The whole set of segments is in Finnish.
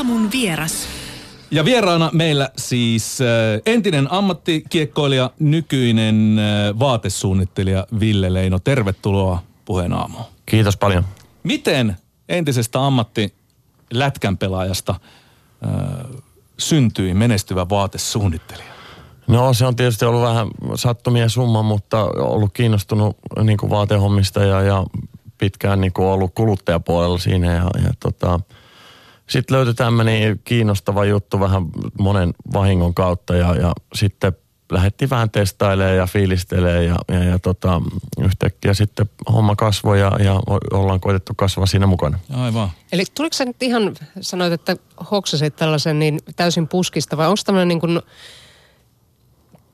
Aamun vieras. Ja vieraana meillä siis entinen ammattikiekkoilija, nykyinen vaatesuunnittelija Ville Leino. Tervetuloa Puheen Aamuun. Kiitos paljon. Miten entisestä ammattilätkänpelaajasta syntyi menestyvä vaatesuunnittelija? No se on tietysti ollut vähän sattumia summa, mutta ollut kiinnostunut niin kuin vaatehommista ja pitkään niin kuin ollut kuluttajapuolella siinä. Sitten löytyi tämmöinen kiinnostava juttu vähän monen vahingon kautta ja sitten lähdettiin vähän testailemaan ja fiilistelemään ja yhtäkkiä sitten homma kasvoi ja ollaan koetettu kasvaa siinä mukana. Aivan. Eli tuliko sä nyt ihan, sanoit, että hoksasit tällaisen niin täysin puskista vai onko tämmöinen niin kuin,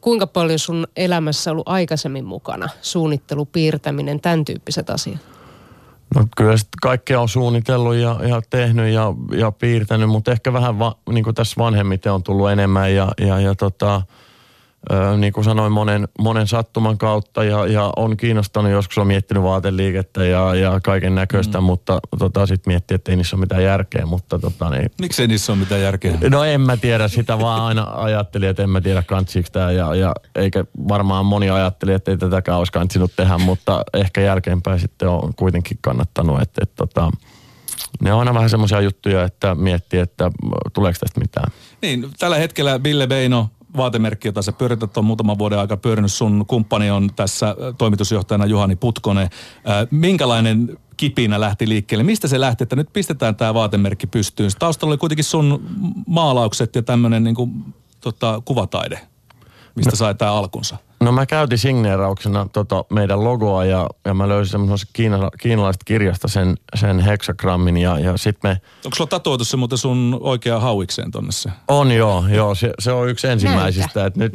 kuinka paljon sun elämässä ollut aikaisemmin mukana suunnittelu, piirtäminen, tämän tyyppiset asiat? No kyllä sitten kaikkea on suunnitellut ja tehnyt ja piirtänyt, mutta ehkä vähän niin kuin tässä vanhemmiten on tullut enemmän niin kuin sanoin monen sattuman kautta ja on kiinnostanut, joskus on miettinyt vaateliikettä ja kaiken näköistä, mutta sitten miettii, että ei niissä ole mitään järkeä. Mutta, niin, miksei niissä ole mitään järkeä? No en mä tiedä, sitä vaan aina ajattelin, että en mä tiedä kantsiiksi tämä ja eikä varmaan moni ajatteli, että ei tätäkään olisi kantsinut tehdä, mutta ehkä järkeenpäin sitten on kuitenkin kannattanut, että ne on aina vähän semmoisia juttuja, että miettii, että tuleeko tästä mitään. Niin, tällä hetkellä Billebeino vaatemerkki, jota sä pyörität, on muutaman vuoden aika pyörinyt. Sun kumppani on tässä toimitusjohtajana Juhani Putkonen. Minkälainen kipinä lähti liikkeelle? Mistä se lähti, että nyt pistetään tämä vaatemerkki pystyyn? Taustalla oli kuitenkin sun maalaukset ja tämmöinen niin kuin, kuvataide, mistä sai tämä alkunsa. No mä käytin signeerauksena meidän logoa ja mä löysin semmoisesta kiinalaisesta kirjasta sen heksagrammin ja sit me... Onko sulla tatuoitu se muuten sun oikeaan hauikseen tonne se? On joo, se on yksi ensimmäisistä, että nyt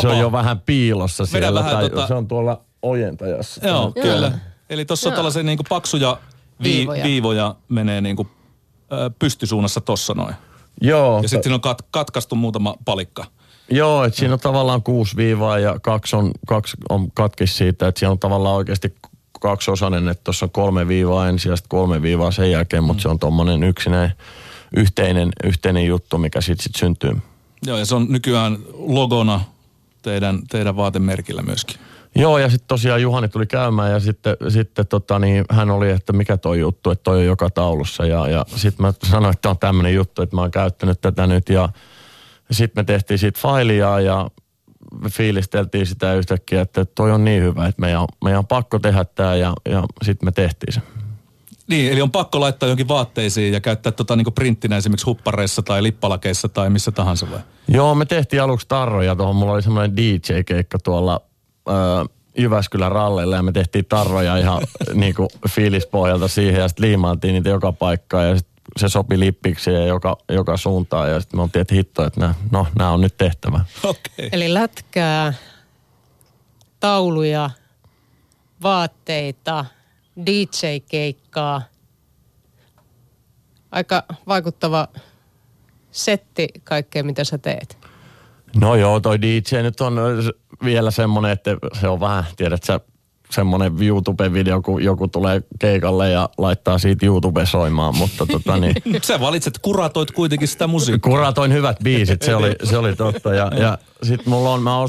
se on jo vähän piilossa siellä. Vähän, se on tuolla ojentajassa. Joo, kyllä. Eli tossa on tällaisia niinku paksuja viivoja menee niinku pystysuunnassa tossa noin. Joo. Ja sitten siinä on katkaistu muutama palikka. Joo, että siinä on tavallaan 6 viivaa ja 2 on katkis siitä, että siinä on tavallaan oikeasti 2-osainen, että tuossa on 3 viivaa ensin ja sitten 3 viivaa sen jälkeen, mutta se on tommonen yksinäinen yhteinen juttu, mikä sit syntyy. Joo, ja se on nykyään logona teidän vaatemerkillä myöskin. Joo, ja sitten tosiaan Juhani tuli käymään ja sitten hän oli, että mikä toi juttu, että toi on joka taulussa ja sitten mä sanoin, että on tämmöinen juttu, että mä oon käyttänyt tätä nyt ja... Sitten me tehtiin siitä failia ja fiilisteltiin sitä yhtäkkiä, että toi on niin hyvä, että meidän on pakko tehdä tämä ja sitten me tehtiin se. Niin, eli on pakko laittaa jonkin vaatteisiin ja käyttää niin printtinä esimerkiksi huppareissa tai lippalakeissa tai missä tahansa vai? Joo, me tehtiin aluksi tarroja tuohon. Mulla oli semmoinen DJ-keikka tuolla Jyväskylän rallella ja me tehtiin tarroja ihan niin kuin fiilispohjalta siihen ja sitten liimaantiin niitä joka paikkaan ja sitten se sopi lippiksi ja joka suuntaan ja sitten me oltiin, että hitto, että nämä on nyt tehtävä. Okay. Eli lätkää, tauluja, vaatteita, DJ-keikkaa. Aika vaikuttava setti kaikkea, mitä sä teet. No joo, toi DJ nyt on vielä semmoinen, että se on vähän, tiedät sä, semmoinen YouTube-video, kun joku tulee keikalle ja laittaa siitä YouTube soimaan, mutta niin. Sä kuratoit kuitenkin sitä musiikkia. Kuratoin hyvät biisit, se oli totta. Ja sit mulla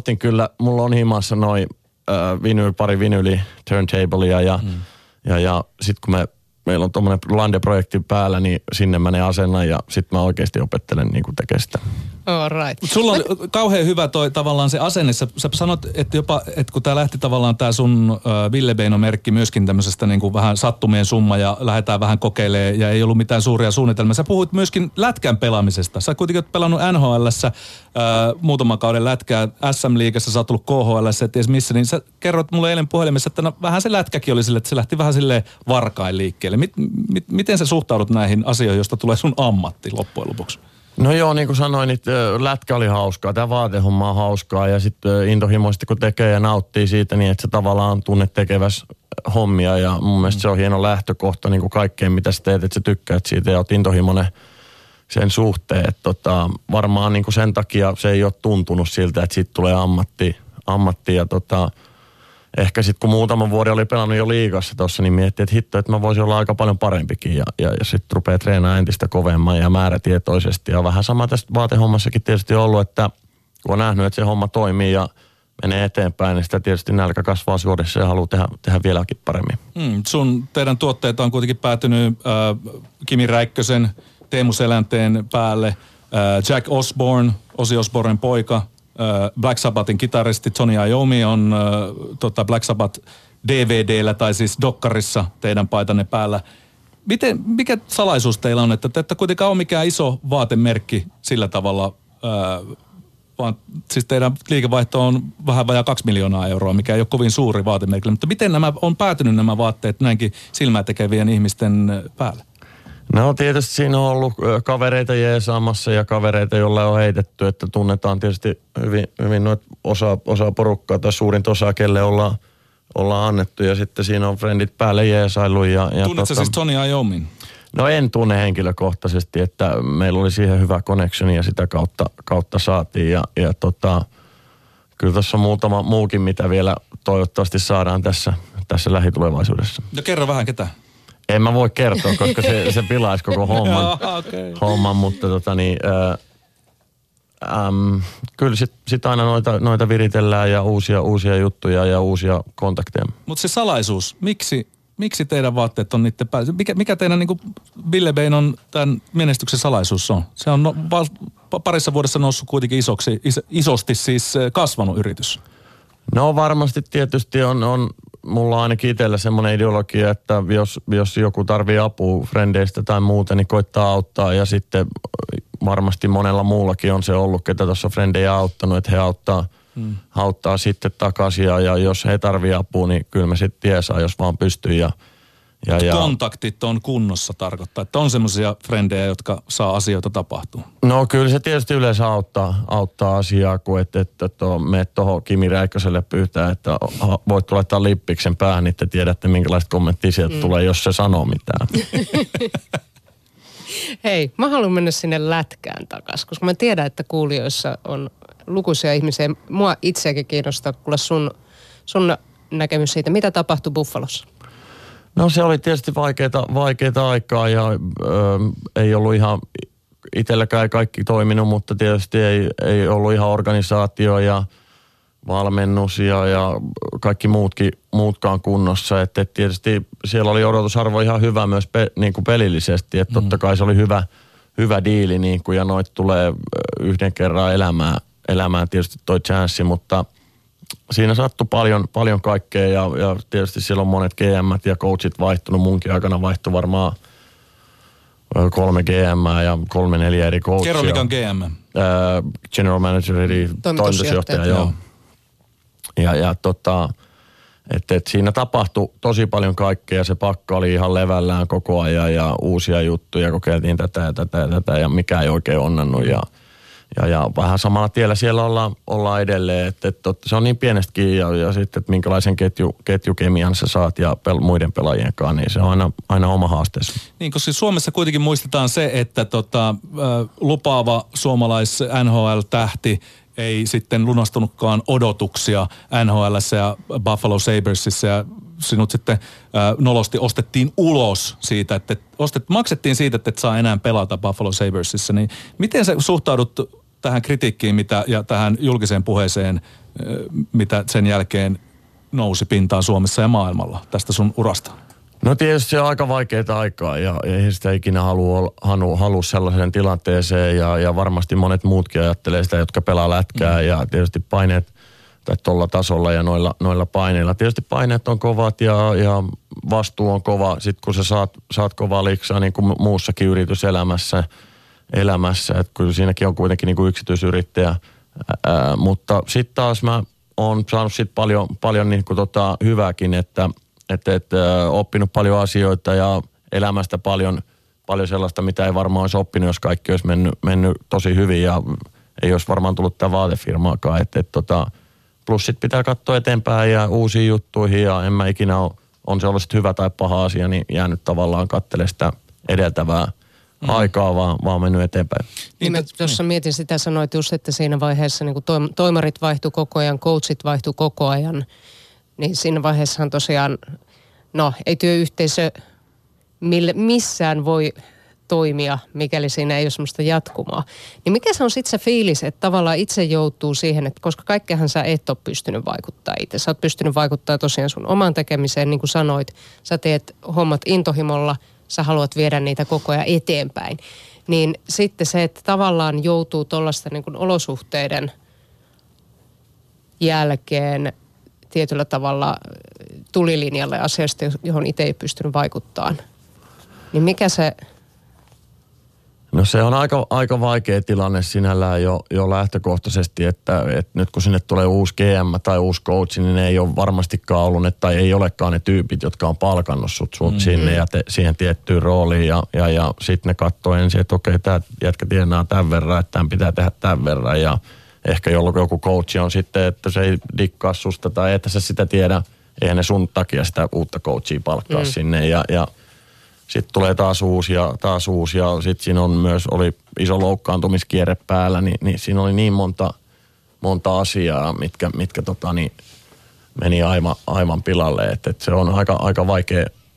on himassa noin pari vinyli turntableja ja sit kun meillä on tommonen Lande-projekti päällä, niin sinne mä ne asennan ja sit mä oikeesti opettelen niinku tekee sitä. All right. Sulla on kauhean hyvä toi tavallaan se asenne. Sä sanot, että jopa, että kun tää lähti tavallaan tää sun Billebeino-merkki myöskin tämmöisestä niinku vähän sattumien summa ja lähdetään vähän kokeilemaan ja ei ollut mitään suuria suunnitelmia. Sä puhuit myöskin lätkän pelaamisesta. Sä kuitenkin oot pelannut NHL:ssä muutaman kauden lätkää, SM-liigassa sä oot tullut KHL:ssä, et ties missä, niin sä kerroit mulle eilen puhelimessa, että no vähän se lätkäkin oli sille, että se lähti vähän silleen varkain liikkeelle. Miten sä suhtaudut näihin asioihin, josta tulee sun ammatti loppujen lopuksi? No joo, niin kuin sanoin, niin lätkä oli hauskaa, tämä vaatehomma on hauskaa ja sitten intohimoisesti kun tekee ja nauttii siitä, niin että se tavallaan tunnet tekeväs hommia ja mun mielestä se on hieno lähtökohta niin kuin kaikkeen mitä sä teet, että sä tykkäät siitä ja oot intohimoinen sen suhteen. Että varmaan niin kuin sen takia se ei ole tuntunut siltä, että siitä tulee ammatti ja ehkä sitten kun muutaman vuoden oli pelannut jo liigassa tuossa, niin miettii, että hitto, että mä voisin olla aika paljon parempikin. Ja sitten rupeaa treenaamaan entistä kovemman ja määrätietoisesti. Ja vähän sama tästä vaatehommassakin tietysti ollut, että kun on nähnyt, että se homma toimii ja menee eteenpäin, niin sitä tietysti nälkä kasvaa suorissa ja haluaa tehdä vieläkin paremmin. Teidän tuotteita on kuitenkin päätynyt Kimi Räikkösen, Teemu Selänteen päälle, Jack Osborne, Osi Osbournen poika, Black Sabbathin kitaristi Tony Iommi on Black Sabbath DVD:llä tai siis dokkarissa teidän paitanne päällä. Mikä salaisuus teillä on, että te ette kuitenkaan ole mikään iso vaatemerkki sillä tavalla, vaan siis teidän liikevaihto on vähän vajaa 2 miljoonaa euroa, mikä ei ole kovin suuri vaatemerkki. Mutta miten nämä on päätynyt nämä vaatteet näinkin silmää tekevien ihmisten päälle? No tietysti siinä on ollut kavereita jeesaamassa ja kavereita, joille on heitetty, että tunnetaan tietysti hyvin noita osa porukkaa tai suurinta osaa, kelle ollaan annettu ja sitten siinä on frendit päälle jeesailu. Tunnetko siis Tony Iommin? No en tunne henkilökohtaisesti, että meillä oli siihen hyvä connection ja sitä kautta saatiin ja kyllä tässä on muutama muukin, mitä vielä toivottavasti saadaan tässä lähitulevaisuudessa. No kerro vähän ketä. En mä voi kertoa, koska se pilaisi koko homman, mutta kyllä sit aina noita viritellään ja uusia juttuja ja uusia kontakteja. Mutta se salaisuus, miksi teidän vaatteet on niiden päällä? Mikä teidän niinku Bilebeinon tämän menestyksen salaisuus on? Se on parissa vuodessa noussut kuitenkin isosti siis kasvanut yritys. No varmasti tietysti on mulla on ainakin itsellä semmoinen ideologia, että jos joku tarvii apua frendeistä tai muuta, niin koittaa auttaa. Ja sitten varmasti monella muullakin on se ollut, ketä tuossa frendejä auttanut, että he auttaa sitten takaisin. Ja jos he tarvii apua, niin kyllä me sitten tiesään, jos vaan pystyy. Ja kontaktit on kunnossa tarkoittaa, että on semmoisia frendejä, jotka saa asioita tapahtua. No kyllä se tietysti yleensä auttaa asiaa, kun menet tuohon Kimi Räikköselle pyytää, että voit laittaa lippiksen päähän, niin te tiedätte minkälaista kommenttia sieltä tulee, jos se sanoo mitään. Hei, mä haluan mennä sinne lätkään takaisin, koska mä tiedän, että kuulijoissa on lukuisia ihmisiä. Mua itseäkin kiinnostaa kuulla sun näkemys siitä, mitä tapahtui Buffalossa. No se oli tietysti vaikeaa aikaa ja ei ollut ihan itselläkään kaikki toiminut, mutta tietysti ei ollut ihan organisaatio ja valmennus ja kaikki muutkaan kunnossa. Että tietysti siellä oli odotusarvo ihan hyvä myös niin kuin pelillisesti, että totta kai se oli hyvä diili niin kuin, ja noit tulee yhden kerran elämään tietysti toi chanssi, mutta siinä sattui paljon kaikkea ja tietysti siellä on monet GM:t ja coachit vaihtunut. Munkin aikana vaihtui varmaan 3 GM:ää ja 3-4 eri coachia. Kerro mikä on GM? General Manager eli toimitusjohtaja. Joo. Et siinä tapahtui tosi paljon kaikkea. Se pakka oli ihan levällään koko ajan ja uusia juttuja. Kokeiltiin tätä ja mikä ei oikein onnannut ja vähän samalla tiellä siellä ollaan edelleen, että se on niin pienestäkin ja sitten, että minkälaisen ketjukemian sä saat ja muiden pelaajien kanssa, niin se on aina oma haasteensa. Niin, koska Suomessa kuitenkin muistetaan se, että lupaava suomalais NHL-tähti ei sitten lunastunutkaan odotuksia NHL:ssä ja Buffalo Sabresissa ja sinut sitten nolosti ostettiin ulos siitä, että maksettiin siitä, että et saa enää pelata Buffalo Sabresissa. Niin miten sä suhtaudut tähän kritiikkiin ja tähän julkiseen puheeseen, mitä sen jälkeen nousi pintaan Suomessa ja maailmalla tästä sun urasta? No tietysti se on aika vaikeaa aikaa ja eihän sitä ikinä halua sellaiseen tilanteeseen ja varmasti monet muutkin ajattelee sitä, jotka pelaa lätkää ja tietysti paineet tai tuolla tasolla ja noilla paineilla. Tietysti paineet on kovat ja vastuu on kova, sitten kun sä saat kovaa liksaa niin kuin muussakin yrityselämässä. Että kyllä siinäkin on kuitenkin niin kuin yksityisyrittäjä, mutta sitten taas mä oon saanut sit paljon niin kuin hyvääkin, että oppinut paljon asioita ja elämästä paljon sellaista, mitä ei varmaan olisi oppinut, jos kaikki olisi mennyt tosi hyvin ja ei olisi varmaan tullut tämä vaatefirmaakaan. Plus sit pitää katsoa eteenpäin ja uusiin juttuihin ja en mä ikinä ole, on se ollut sit hyvä tai paha asia, niin jäänyt tavallaan katselemaan sitä edeltävää aikaa, vaan mennyt eteenpäin. Tuossa mietin sitä, sanoit just, että siinä vaiheessa niin toimarit vaihtui koko ajan, coachit vaihtui koko ajan. niin siinä vaiheessahan tosiaan, no ei työyhteisö missään voi toimia, mikäli siinä ei ole semmoista jatkumaa. Niin mikä se on sitten se fiilis, että tavallaan itse joutuu siihen, että koska kaikkeahan sä et ole pystynyt vaikuttaa itse. Sä oot pystynyt vaikuttaa tosiaan sun omaan tekemiseen, niin kuin sanoit. Sä teet hommat intohimolla, sä haluat viedä niitä koko ajan eteenpäin. Niin sitten se, että tavallaan joutuu tuollaista niin kuin olosuhteiden jälkeen tietyllä tavalla tulilinjalle asiasta, johon itse ei pystynyt vaikuttamaan. Niin mikä se... No se on aika vaikea tilanne sinällään jo lähtökohtaisesti, että nyt kun sinne tulee uusi GM tai uusi coach, niin ne ei ole varmastikaan ollut ne, tai ei olekaan ne tyypit, jotka on palkannut sut sinne ja siihen tiettyyn rooliin ja sitten ne katsoo ensin, että okei, tämä jätkä tienaa tämän verran, että tämän pitää tehdä tämän verran ja ehkä joku coach on sitten, että se ei dikkaa susta tai että sä sitä tiedä, eihän ne sun takia sitä uutta coachia palkkaa sinne ja sitten tulee taas uusi ja sitten siinä on myös, oli iso loukkaantumiskierre päällä, niin siinä oli niin monta asiaa, mitkä meni aivan pilalle. Et se on aika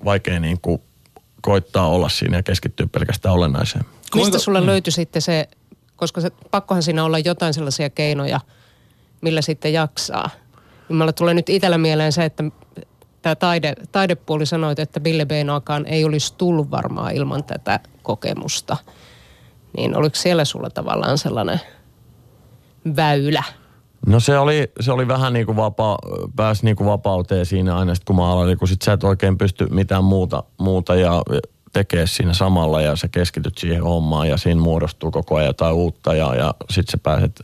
vaikea niin kuin koittaa olla siinä ja keskittyä pelkästään olennaiseen. Mistä sulle löytyi sitten se, koska pakkohan siinä olla jotain sellaisia keinoja, millä sitten jaksaa. Minulla tulee nyt itsellä mieleen se, että... Tämä taidepuoli sanoi, että Billebeinoakaan ei olisi tullut varmaan ilman tätä kokemusta. Niin oliko siellä sulla tavallaan sellainen väylä? No se oli vähän niin kuin pääsi niin kuin vapauteen siinä aina, kun mä aloin. Kun sit sä et oikein pysty mitään muuta ja tekee siinä samalla ja sä keskityt siihen hommaan ja siinä muodostuu koko ajan jotain uutta. Ja sit sä pääset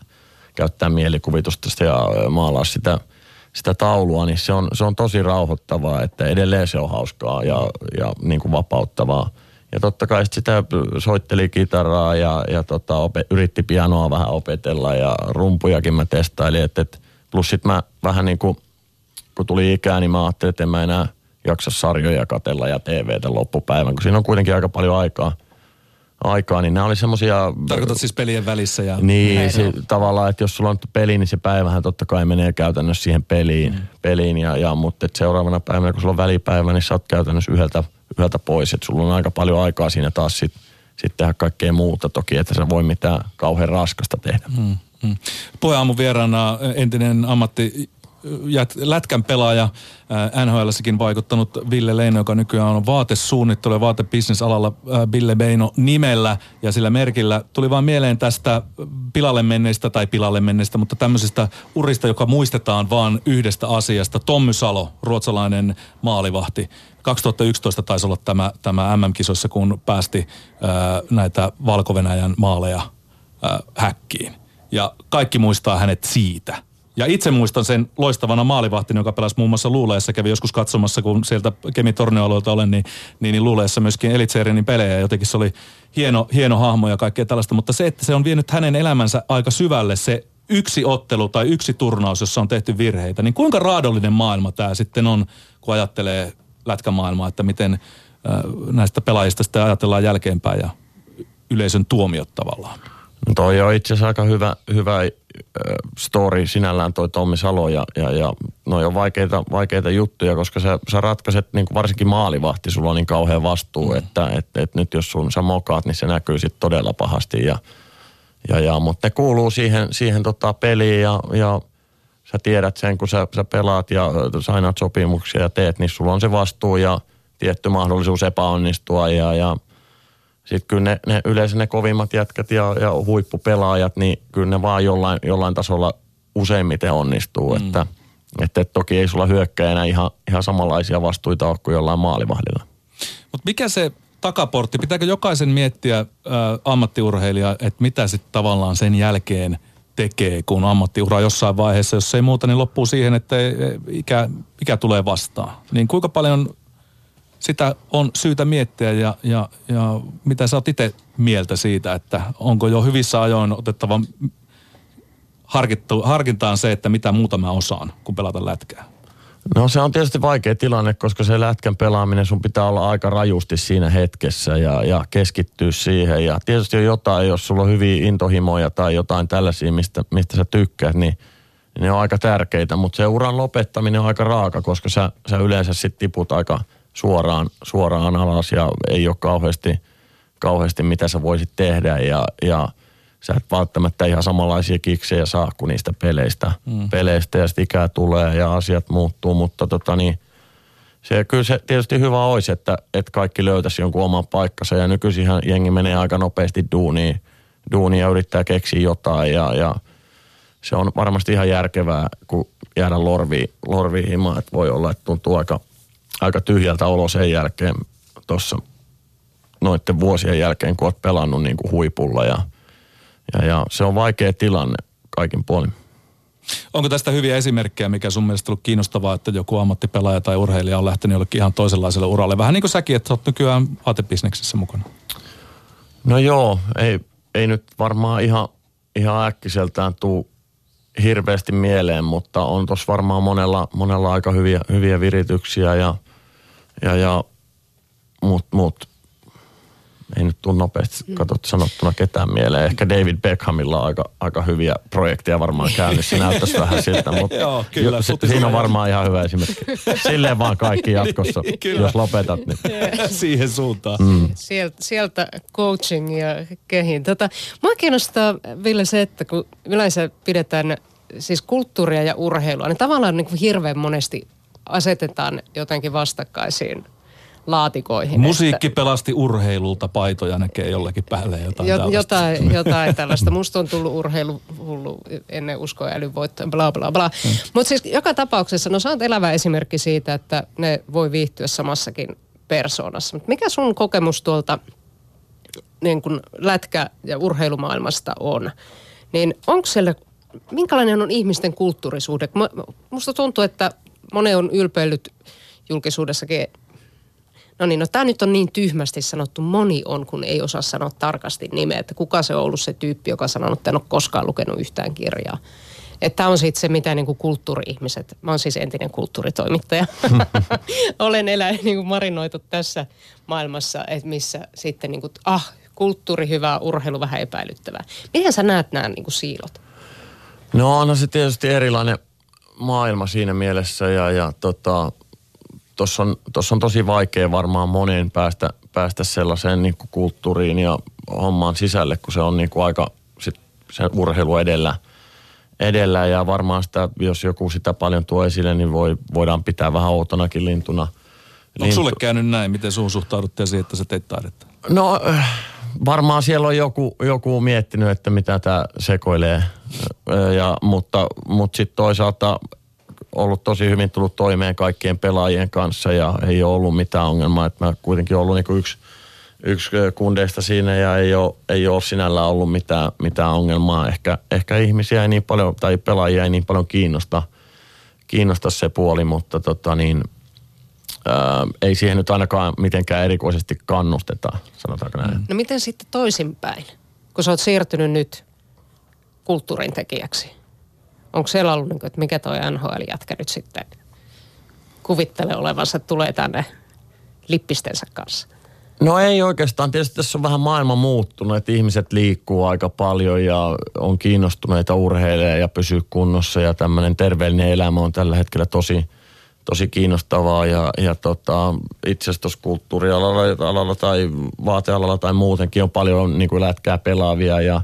käyttämään mielikuvitusta ja maalaa sitä taulua, niin se on tosi rauhoittavaa, että edelleen se on hauskaa ja niin kuin vapauttavaa. Ja totta kai sitä soitteli kitaraa ja yritti pianoa vähän opetella ja rumpujakin mä testailin. Plus sit mä vähän niin kuin, kun tuli ikää, niin mä ajattelin, että en mä enää jaksa sarjoja katella ja TVtä loppupäivän, kun siinä on kuitenkin aika paljon aikaa, niin nämä oli semmoisia... Tarkoitat siis pelien välissä ja... Niin, tavallaan, että jos sulla on peli, niin se päivähän totta kai menee käytännössä siihen peliin mutta seuraavana päivänä, kun sulla on välipäivä, niin sä oot käytännössä yhdeltä pois, että sulla on aika paljon aikaa siinä taas sit tehdä kaikkea muuta toki, että sä voi mitään kauhean raskasta tehdä. Pohja-aamun vieraana entinen lätkän pelaaja, NHL:ssäkin vaikuttanut Ville Leino, joka nykyään on vaatesuunnittelu ja vaatebisnesalalla Billebeino nimellä ja sillä merkillä. Tuli vaan mieleen tästä pilalle menneistä, mutta tämmöisestä urista, joka muistetaan vaan yhdestä asiasta. Tommi Salo, ruotsalainen maalivahti. 2011 taisi olla tämä MM-kisoissa, kun päästi näitä Valko-Venäjän maaleja häkkiin. Ja kaikki muistaa hänet siitä. Ja itse muistan sen loistavana maalivahtina, joka pelasi muun muassa Luuleessa, kävi joskus katsomassa, kun sieltä Kemi-Tornio-alueelta olen, niin Luuleessa myöskin Elitserienin pelejä. Jotenkin se oli hieno hahmo ja kaikkea tällaista, mutta se, että se on vienyt hänen elämänsä aika syvälle se yksi ottelu tai yksi turnaus, jossa on tehty virheitä, niin kuinka raadollinen maailma tämä sitten on, kun ajattelee lätkämaailmaa, että miten näistä pelaajista sitten ajatellaan jälkeenpäin ja yleisön tuomiot tavallaan. No toi on itse asiassa aika hyvä story sinällään toi Tommi Salo ja noi on vaikeita juttuja, koska sä ratkaiset niin kuin varsinkin maalivahti, sulla on niin kauhean vastuu, että nyt jos sä mokaat, niin se näkyy sitten todella pahasti ja mutta ne kuuluu siihen peliin ja sä tiedät sen, kun sä pelaat ja sainaat sopimuksia ja teet, niin sulla on se vastuu ja tietty mahdollisuus epäonnistua ja sitten kyllä ne yleensä ne kovimmat jätkät ja huippupelaajat, niin kyllä ne vaan jollain tasolla useimmiten onnistuu. Että toki ei sulla hyökkäjänä ihan samanlaisia vastuita ole kuin jollain maalivahdilla. Mutta mikä se takaportti? Pitääkö jokaisen miettiä ammattiurheilijaa, että mitä sitten tavallaan sen jälkeen tekee, kun ammattiura jossain vaiheessa, jos ei muuta, niin loppuu siihen, että ikä tulee vastaan. Niin kuinka paljon... Sitä on syytä miettiä ja mitä sä oot itse mieltä siitä, että onko jo hyvissä ajoin otettava harkintaan se, että mitä muuta mä osaan, kun pelata lätkää? No se on tietysti vaikea tilanne, koska se lätkän pelaaminen sun pitää olla aika rajusti siinä hetkessä ja keskittyä siihen. Ja tietysti on jotain, jos sulla on hyviä intohimoja tai jotain tällaisia, mistä sä tykkäät, niin ne on aika tärkeitä, mutta se uran lopettaminen on aika raaka, koska sä yleensä sitten tiput aika suoraan alas ja ei ole kauheasti mitä sä voisit tehdä ja sä et välttämättä ihan samanlaisia kiksejä saa kuin niistä peleistä ja sitten ikää tulee ja asiat muuttuu, mutta se, kyllä se tietysti hyvä olisi, että kaikki löytäisi jonkun oman paikkansa ja nykyisin jengi menee aika nopeasti duuniin ja yrittää keksiä jotain ja se on varmasti ihan järkevää, kun jäädä lorviin himaan, että voi olla, että tuntuu aika tyhjältä olo sen jälkeen tuossa noiden vuosien jälkeen, kun olet pelannut niin kuin huipulla ja se on vaikea tilanne kaikin puolin. Onko tästä hyviä esimerkkejä, mikä sun mielestä on ollut kiinnostavaa, että joku ammattipelaaja tai urheilija on lähtenyt jollekin ihan toisenlaiselle uralle? Vähän niin kuin säkin, että olet nykyään vaatebisneksessä mukana. No joo, ei nyt varmaan ihan äkkiseltään tuu hirveästi mieleen, mutta on tuossa varmaan monella aika hyviä virityksiä ja muut. Ei nyt tule nopeasti sanottuna ketään mieleen. Ehkä David Beckhamilla on aika hyviä projekteja varmaan käynnissä. Näyttäisi vähän siltä, mutta joo, kyllä, siinä on varmaan ihan hyvä esimerkki. Silleen vaan kaikki jatkossa, niin, jos lopetat. Niin. Siihen suuntaan. Mm. Sieltä coachingia kehiin. Mua kiinnostaa, Ville, se, että kun yleensä pidetään siis kulttuuria ja urheilua, niin tavallaan niin kuin hirveän monesti asetetaan jotenkin vastakkaisiin laatikoihin. Musiikki pelasti urheilulta, paitoja näkee jollakin päälle jotain tällaista. Jotain tällaista. Musta on tullut urheiluhullu ennen uskoa älyn voittaa, bla bla bla. Mutta siis joka tapauksessa, no sä oot elävä esimerkki siitä, että ne voi viihtyä samassakin persoonassa. Mut mikä sun kokemus tuolta niin kun lätkä- ja urheilumaailmasta on? Niin onko siellä, minkälainen on ihmisten kulttuurisuhde? Musta tuntuu, että monen on ylpeillyt julkisuudessakin. No tämä nyt on niin tyhmästi sanottu. Moni on, kun ei osaa sanoa tarkasti nimeä, että kuka se on ollut se tyyppi, joka on sanonut, että en ole koskaan lukenut yhtään kirjaa. Että tämä on sitten se, mitä niinku kulttuuri-ihmiset, mä oon siis entinen kulttuuritoimittaja, olen niinku marinoitu tässä maailmassa, että missä sitten niinku, kulttuuri hyvää, urheilu vähän epäilyttävää. Miten sä näet nämä niinku siilot? No onhan se tietysti erilainen maailma siinä mielessä ja Tuossa on tosi vaikea varmaan moneen päästä sellaiseen niin kuin kulttuuriin ja hommaan sisälle, kun se on niin kuin aika se urheilu edellä. Ja varmaan sitä, jos joku sitä paljon tuo esille, niin voidaan pitää vähän outonakin lintuna. Onko sulle käynyt näin? Miten suun suhtauduttiin siihen, että sä teit taidetta? No varmaan siellä on joku miettinyt, että mitä tää sekoilee. Mutta sitten toisaalta ollut tosi hyvin tullut toimeen kaikkien pelaajien kanssa ja ei ole ollut mitään ongelmaa. Että mä kuitenkin ollut niin kuin yksi kundeista siinä ja ei ole sinällään ollut mitään ongelmaa. Ehkä ihmisiä ei niin paljon, tai pelaajia ei niin paljon kiinnosta se puoli, mutta ei siihen nyt ainakaan mitenkään erikoisesti kannusteta, sanotaanko näin. No miten sitten toisinpäin, kun sä oot siirtynyt nyt kulttuurin tekijäksi? Onko siellä ollut, että mikä toi NHL-jätkä nyt sitten kuvittelee olevansa, tulee tänne lippistensä kanssa? No ei oikeastaan. Tietysti tässä on vähän maailma muuttunut, että ihmiset liikkuu aika paljon ja on kiinnostuneita urheilemaan ja pysyy kunnossa. Ja tämmöinen terveellinen elämä on tällä hetkellä tosi kiinnostavaa. Ja itse asiassa tuossa kulttuurialalla tai vaatealalla tai muutenkin on paljon niin kuin lätkää pelaavia ja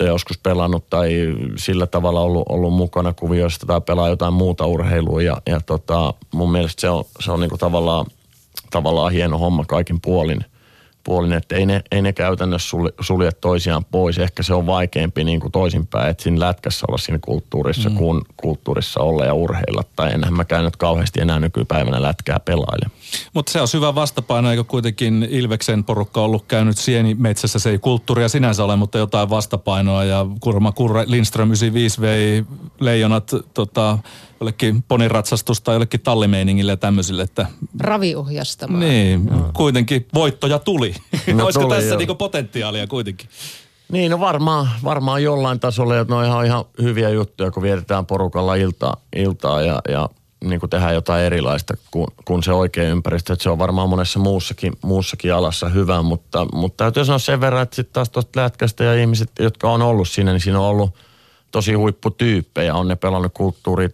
joskus pelannut tai sillä tavalla ollut mukana kuvioista tai pelaa jotain muuta urheilua ja mun mielestä se on niinku tavallaan hieno homma kaikin puolin, että ei ne käytännössä sulje toisiaan pois. Ehkä se on vaikeampi niinku toisinpäin, että siinä lätkässä olla siinä kulttuurissa kun kulttuurissa olla ja urheilla. Tai enhän mä käyn nyt kauheasti enää nykypäivänä lätkää pelaile. Mutta se on hyvä vastapaino, eikö kuitenkin Ilveksen porukka on ollut käynyt sienimetsässä. Se ei kulttuuria sinänsä ole, mutta jotain vastapainoa. Ja Kurre Lindström 95 vei leijonat jollekin poniratsastusta, jollekin tallimeiningille ja tämmöisille. Että raviohjastamaan. Niin, kuitenkin voittoja tuli. No, olisiko tuli, tässä niinku potentiaalia kuitenkin? Niin, no varmaan jollain tasolla, että ne on ihan hyviä juttuja, kun vietetään porukalla iltaa ja niin kuin tehdään jotain erilaista kuin se oikea ympäristö. Että se on varmaan monessa muussakin alassa hyvä, mutta täytyy sanoa sen verran, että sitten taas tuosta lätkästä ja ihmiset, jotka on ollut siinä, niin siinä on ollut tosi huipputyyppejä, on ne pelannut kulttuuria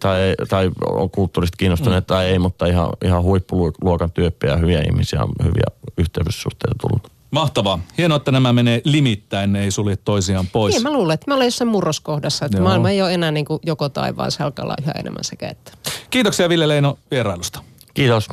tai on kulttuurista kiinnostuneet tai ei, mutta ihan huippuluokan tyyppejä, hyviä ihmisiä, hyviä yhteydyssuhteita tullut. Mahtavaa. Hienoa, että nämä menee limittäin, ne ei sulje toisiaan pois. Niin, mä luulen, että me ollaan jossain murroskohdassa, että maailma ei ole enää niin kuin joko tai, vaan se alkaa olla yhä enemmän sekä että. Kiitoksia Ville Leino vierailusta. Kiitos.